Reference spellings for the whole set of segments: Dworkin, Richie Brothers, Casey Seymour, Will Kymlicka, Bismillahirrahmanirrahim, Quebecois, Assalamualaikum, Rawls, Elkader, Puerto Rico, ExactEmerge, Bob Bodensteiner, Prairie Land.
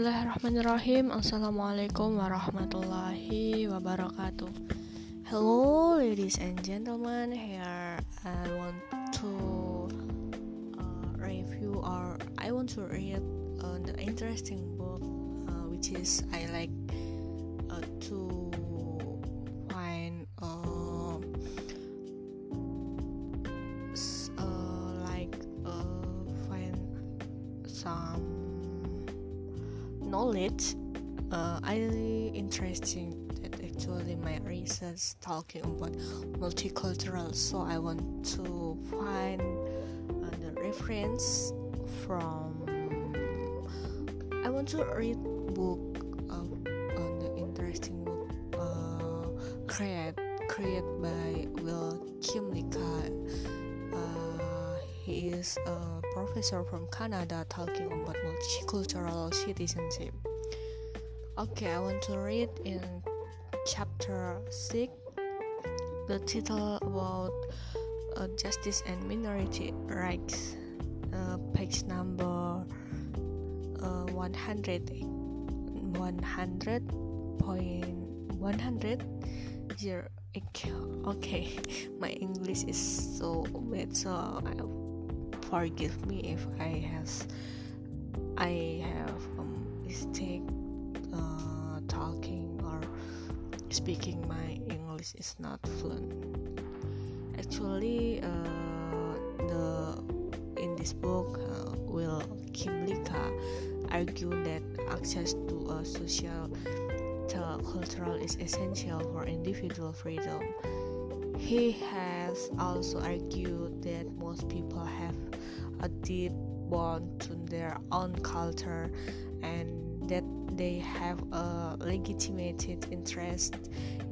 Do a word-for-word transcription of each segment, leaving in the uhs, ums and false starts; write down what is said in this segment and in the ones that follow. Bismillahirrahmanirrahim. Assalamualaikum warahmatullahi wabarakatuh. Hello ladies and gentlemen. Here I want to uh, review or I want to read uh, the interesting book uh, which is I like uh, to find uh, s- uh, like uh, find some knowledge. uh, I interesting that actually my research talking about multicultural, so I want to find uh, the reference from I want to read book of uh, the interesting book uh, create create by Will Kymlicka. Uh, he is a professor from Canada talking about multicultural citizenship. Okay, I want to read in chapter six, the title about uh, justice and minority rights, uh, page number uh, one hundred, one hundred point one hundred. Okay, my English is so bad, so I forgive me if I has I have a mistake uh, talking or speaking. My English is not fluent. Actually, uh, the in this book, uh, Will Kymlicka argue that access to a social cultural is essential for individual freedom. He has also argued that most people have a deep bond to their own culture and that they have a legitimate interest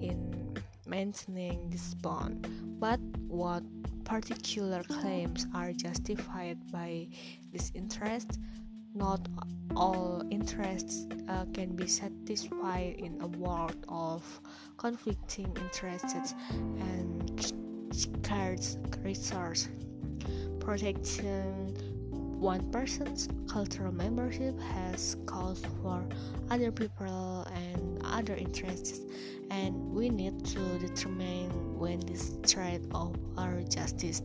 in maintaining this bond. But what particular claims are justified by this interest? Not all interests uh, can be satisfied in a world of conflicting interests and scarce resources. Protecting one person's cultural membership has cause for other people and other interests, and we need to determine when this trade-offs are justice.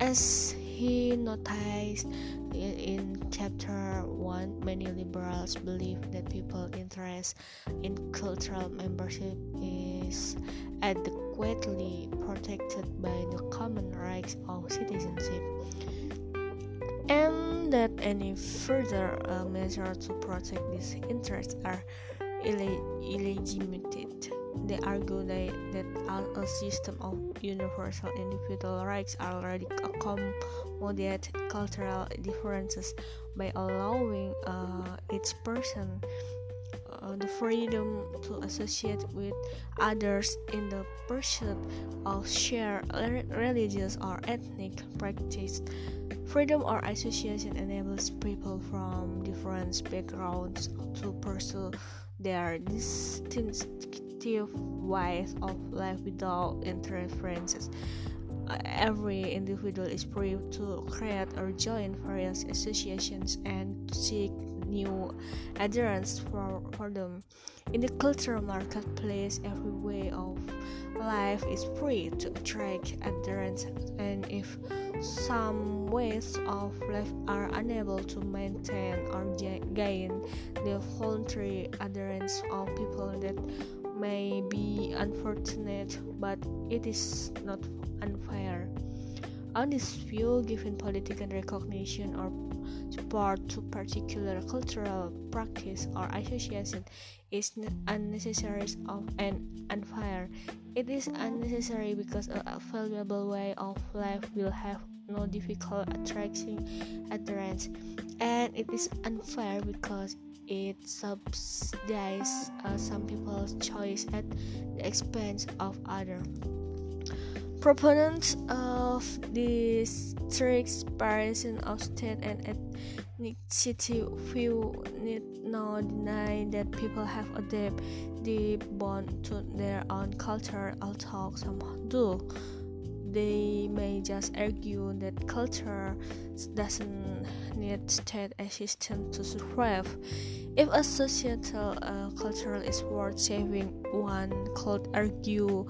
As he noticed in chapter one, many liberals believe that people's interest in cultural membership is adequately protected by the common rights of citizenship, and that any further uh, measures to protect these interests are Ill- illegitimate. They argue that, that a system of universal individual rights already accommodates cultural differences by allowing uh, each person uh, the freedom to associate with others in the pursuit of shared religious or ethnic practice. Freedom or association enables people from different backgrounds to pursue their distinctive ways of life without interferences. Uh, every individual is free to create or join various associations and seek new adherents for, for them. In the cultural marketplace, every way of life is free to attract adherents, and if some ways of life are unable to maintain or gain the voluntary adherence of people, that may be unfortunate, but it is not unfair. On this view, giving political recognition or support to particular cultural practice or association is unnecessary and unfair. It is unnecessary because a valuable way of life will have no difficult attracting adherents, and it is unfair because it subsidizes uh, some people's choice at the expense of others. Proponents of this strict separation of state and ethnicity view need not deny that people have a deep, deep bond to their own culture, although some do. they may just argue that culture doesn't need state assistance to survive. If a societal uh, culture is worth saving, one could argue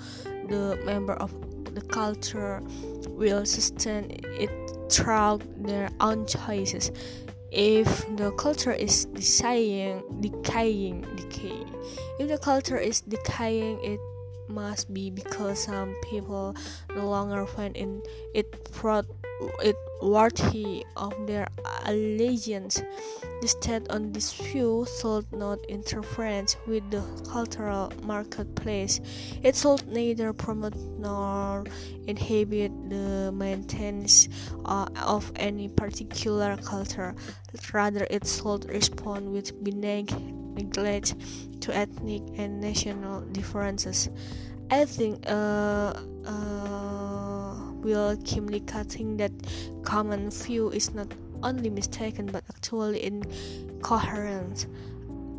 the member of the culture will sustain it through their own choices. If the culture is decaying, decaying, decay. If the culture is decaying, it must be because some people no longer find in it fraud, it worthy of their allegiance. The state, on this view, should not interfere with the cultural marketplace. It should neither promote nor inhibit the maintenance uh, of any particular culture. Rather, it should respond with benign neglect to ethnic and national differences. I think uh, uh, Will Kymlicka thinks that common view is not only mistaken but actually incoherent.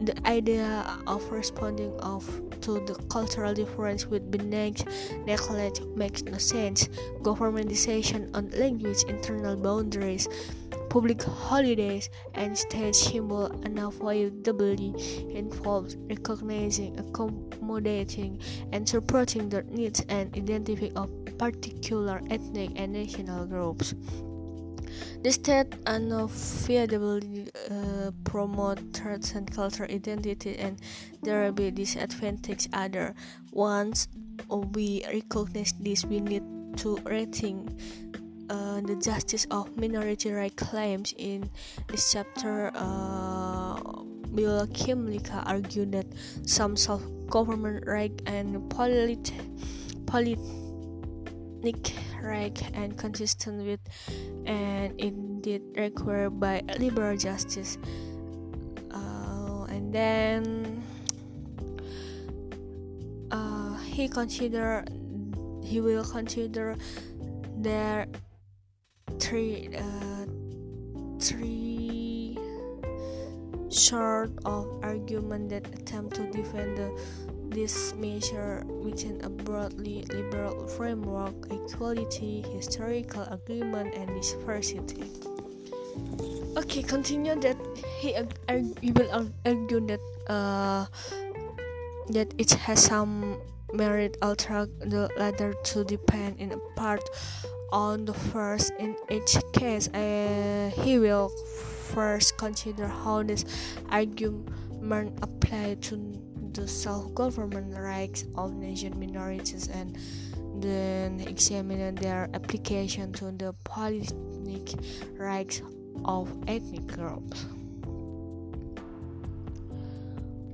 The idea of responding of to the cultural difference with benign neglect makes no sense. Government decision on language, internal boundaries, public holidays, and state symbols unavoidably involves recognizing, accommodating, and supporting the needs and identity of particular ethnic and national groups. The state unavoidably uh, promotes threats and cultural identity and thereby disadvantage other. Once we recognize this, we need to rethink uh, the justice of minority right claims. In this chapter, uh, Will Kymlicka argued that some self-government right and polit polit. Nick right and consistent with and indeed required by liberal justice. Uh, and then uh, he consider he will consider their three uh, three sort of argument that attempt to defend the this measure within a broadly liberal framework: equality, historical agreement, and diversity. Okay, continue that he, he will argue that uh, that it has some merit, although the latter to depend in part on the first. In each case, uh, he will first consider how this argument applies to the self-government rights of nation minorities, and then examine their application to the political rights of ethnic groups.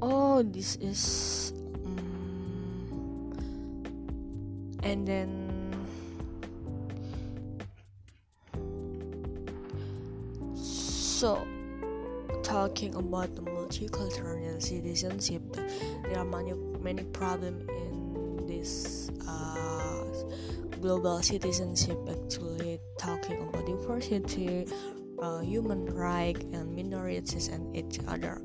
Oh, this is um, and then so talking about the multicultural citizenship, there are many many problems in this uh, global citizenship. Actually, talking about diversity, uh, human rights, and minorities and each other.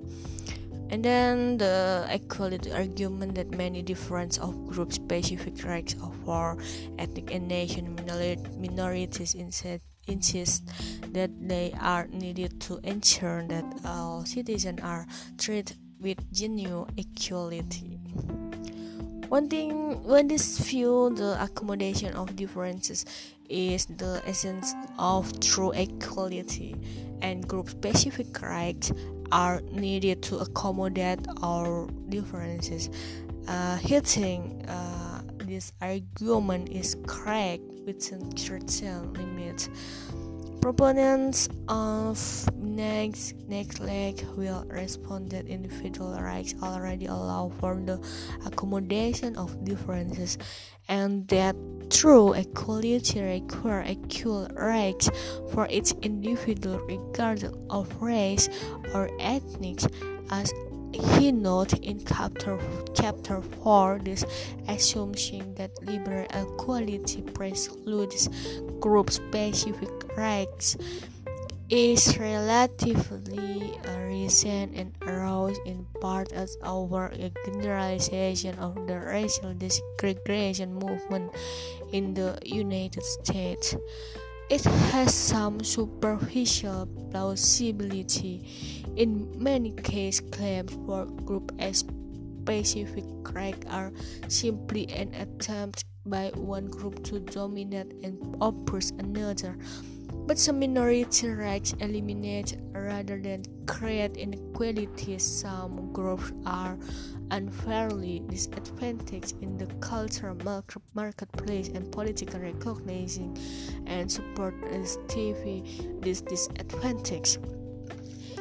And then the equality argument that many difference of group specific rights of all ethnic and nation minorities inside insist that they are needed to ensure that all citizens are treated with genuine equality. One thing, when this view, the accommodation of differences is the essence of true equality, and group-specific rights are needed to accommodate our differences. Uh, hitting uh, this argument is correct within certain limits. Proponents of next neglect will respond that individual rights already allow for the accommodation of differences, and that true equality requires equal rights for each individual regardless of race or ethnic. As he notes in chapter, chapter four, this assumption that liberal equality precludes group-specific rights is relatively recent and arose in part as our generalization of the racial desegregation movement in the United States. It has some superficial plausibility. In many cases, claims for group as specific traits are simply an attempt by one group to dominate and oppress another. But some minority rights eliminate rather than create inequalities. Some groups are unfairly disadvantaged in the cultural marketplace and political recognizing and support is T V this disadvantage.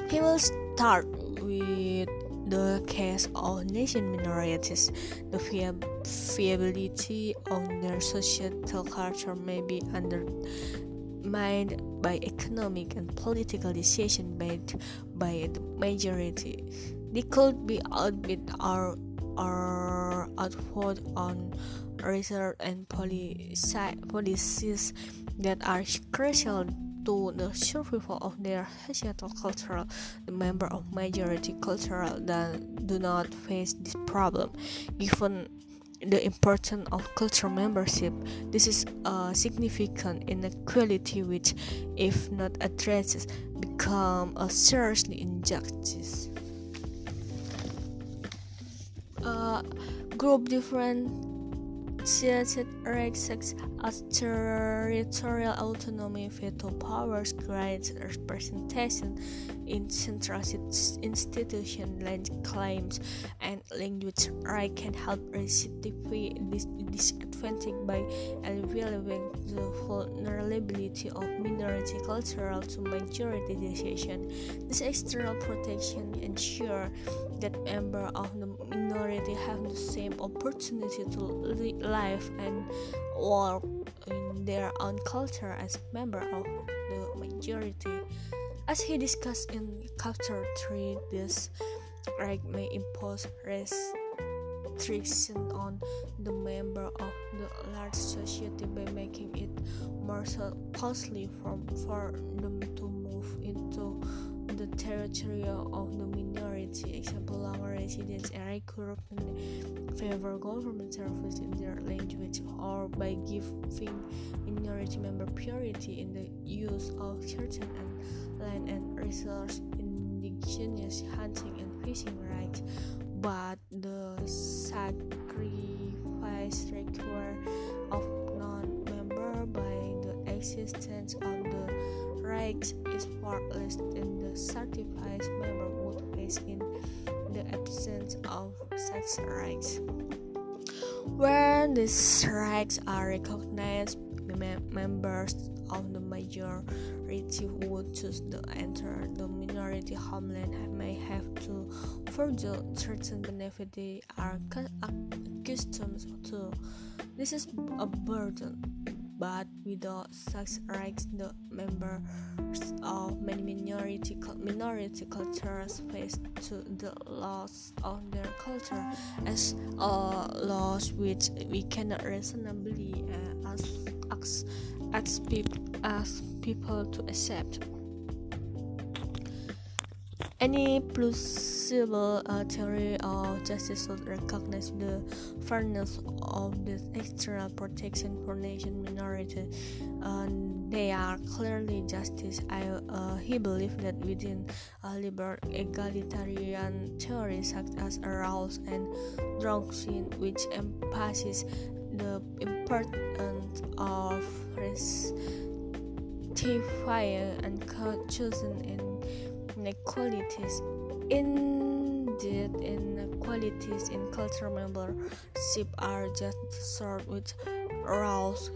He will start with the case of nation minorities. The viab- viability of their societal culture may be under Mind by economic and political decision made by the majority. They could be outbid or, or outvoted on research and policy, policies that are crucial to the survival of their societal culture. The members of majority cultural that do not face this problem, given the importance of cultural membership. This is a significant inequality which, if not addressed, becomes a serious injustice. Uh, group differentiated rights as territorial autonomy, veto powers, rights, representation in central institutions, land claims, and language right can help reciprocate disadvantage by alleviating the vulnerability of minority cultural to majority decision. This external protection ensures that members of the minority have the same opportunity to live and work in their own culture as members of the majority. As he discussed in chapter three, this right may impose restrictions on the member of the large society by making it more costly for, for them to move into the territory of the minority. Example, longer residence and recruitment favor government service in their language, or by giving minority member priority in the use of certain land and resource, indigenous hunting and fishing rights, but the sacrifice required of non-member by the existence of the rights is far less than the sacrifice member would face in the absence of such rights. When these rights are recognized, members of the majority would choose to enter the minority homeland and may have to forego certain benefits they are accustomed to. This is a burden, but without such rights, the members of many minority minority cultures face to the loss of their culture as a loss which we cannot reasonably uh, as Ask, ask, peop- ask people to accept. Any plausible uh, theory of justice should recognize the fairness of this external protection for nation minorities. Uh, they are clearly justice. I, uh, he believed that within uh, liberal egalitarian theories such as Rawls and Dworkin, which emphasizes the importance of rectifying and choosing inequalities. Indeed, inequalities in cultural membership are just the sort which Rawls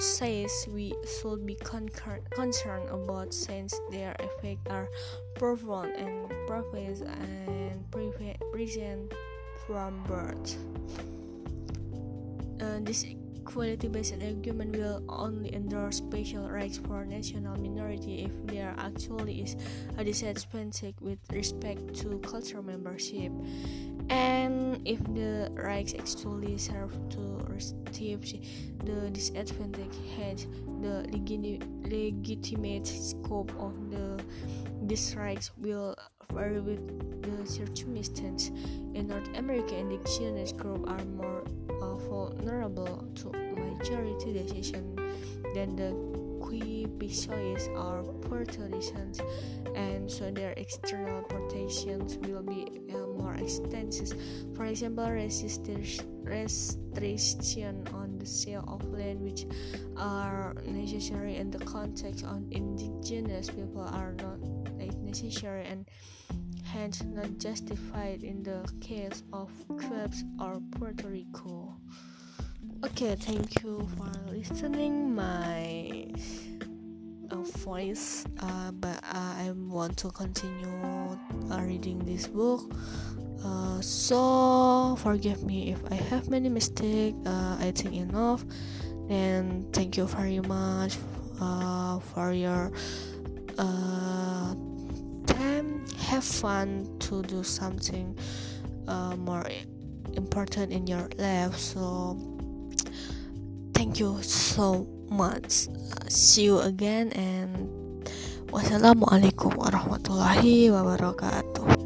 says we should be concern- concerned about, since their effects are profound and pervasive and present from birth. Uh, this equality-based argument will only endorse special rights for national minority if there actually is a disadvantage with respect to cultural membership. And if the rights actually serve to receive the disadvantage has the legitimate scope of the these rights will vary with the circumstances. In North America, indigenous groups are more uh, vulnerable to majority decision than the Quebecois or Puerto Ricans, and so their external protections will be uh, more extensive. For example, restrictions on the sale of land, which are necessary in the context on indigenous people, are not necessary and hence not justified in the case of Quebec or Puerto Rico. Okay, thank you for listening my uh, voice, uh, but uh, I want to continue uh, reading this book, uh, so forgive me if I have many mistakes. uh, I think enough, and thank you very much uh, for your uh, time. Have fun to do something uh, more important in your life, so thank you so much. Uh, see you again, and wassalamualaikum warahmatullahi wabarakatuh.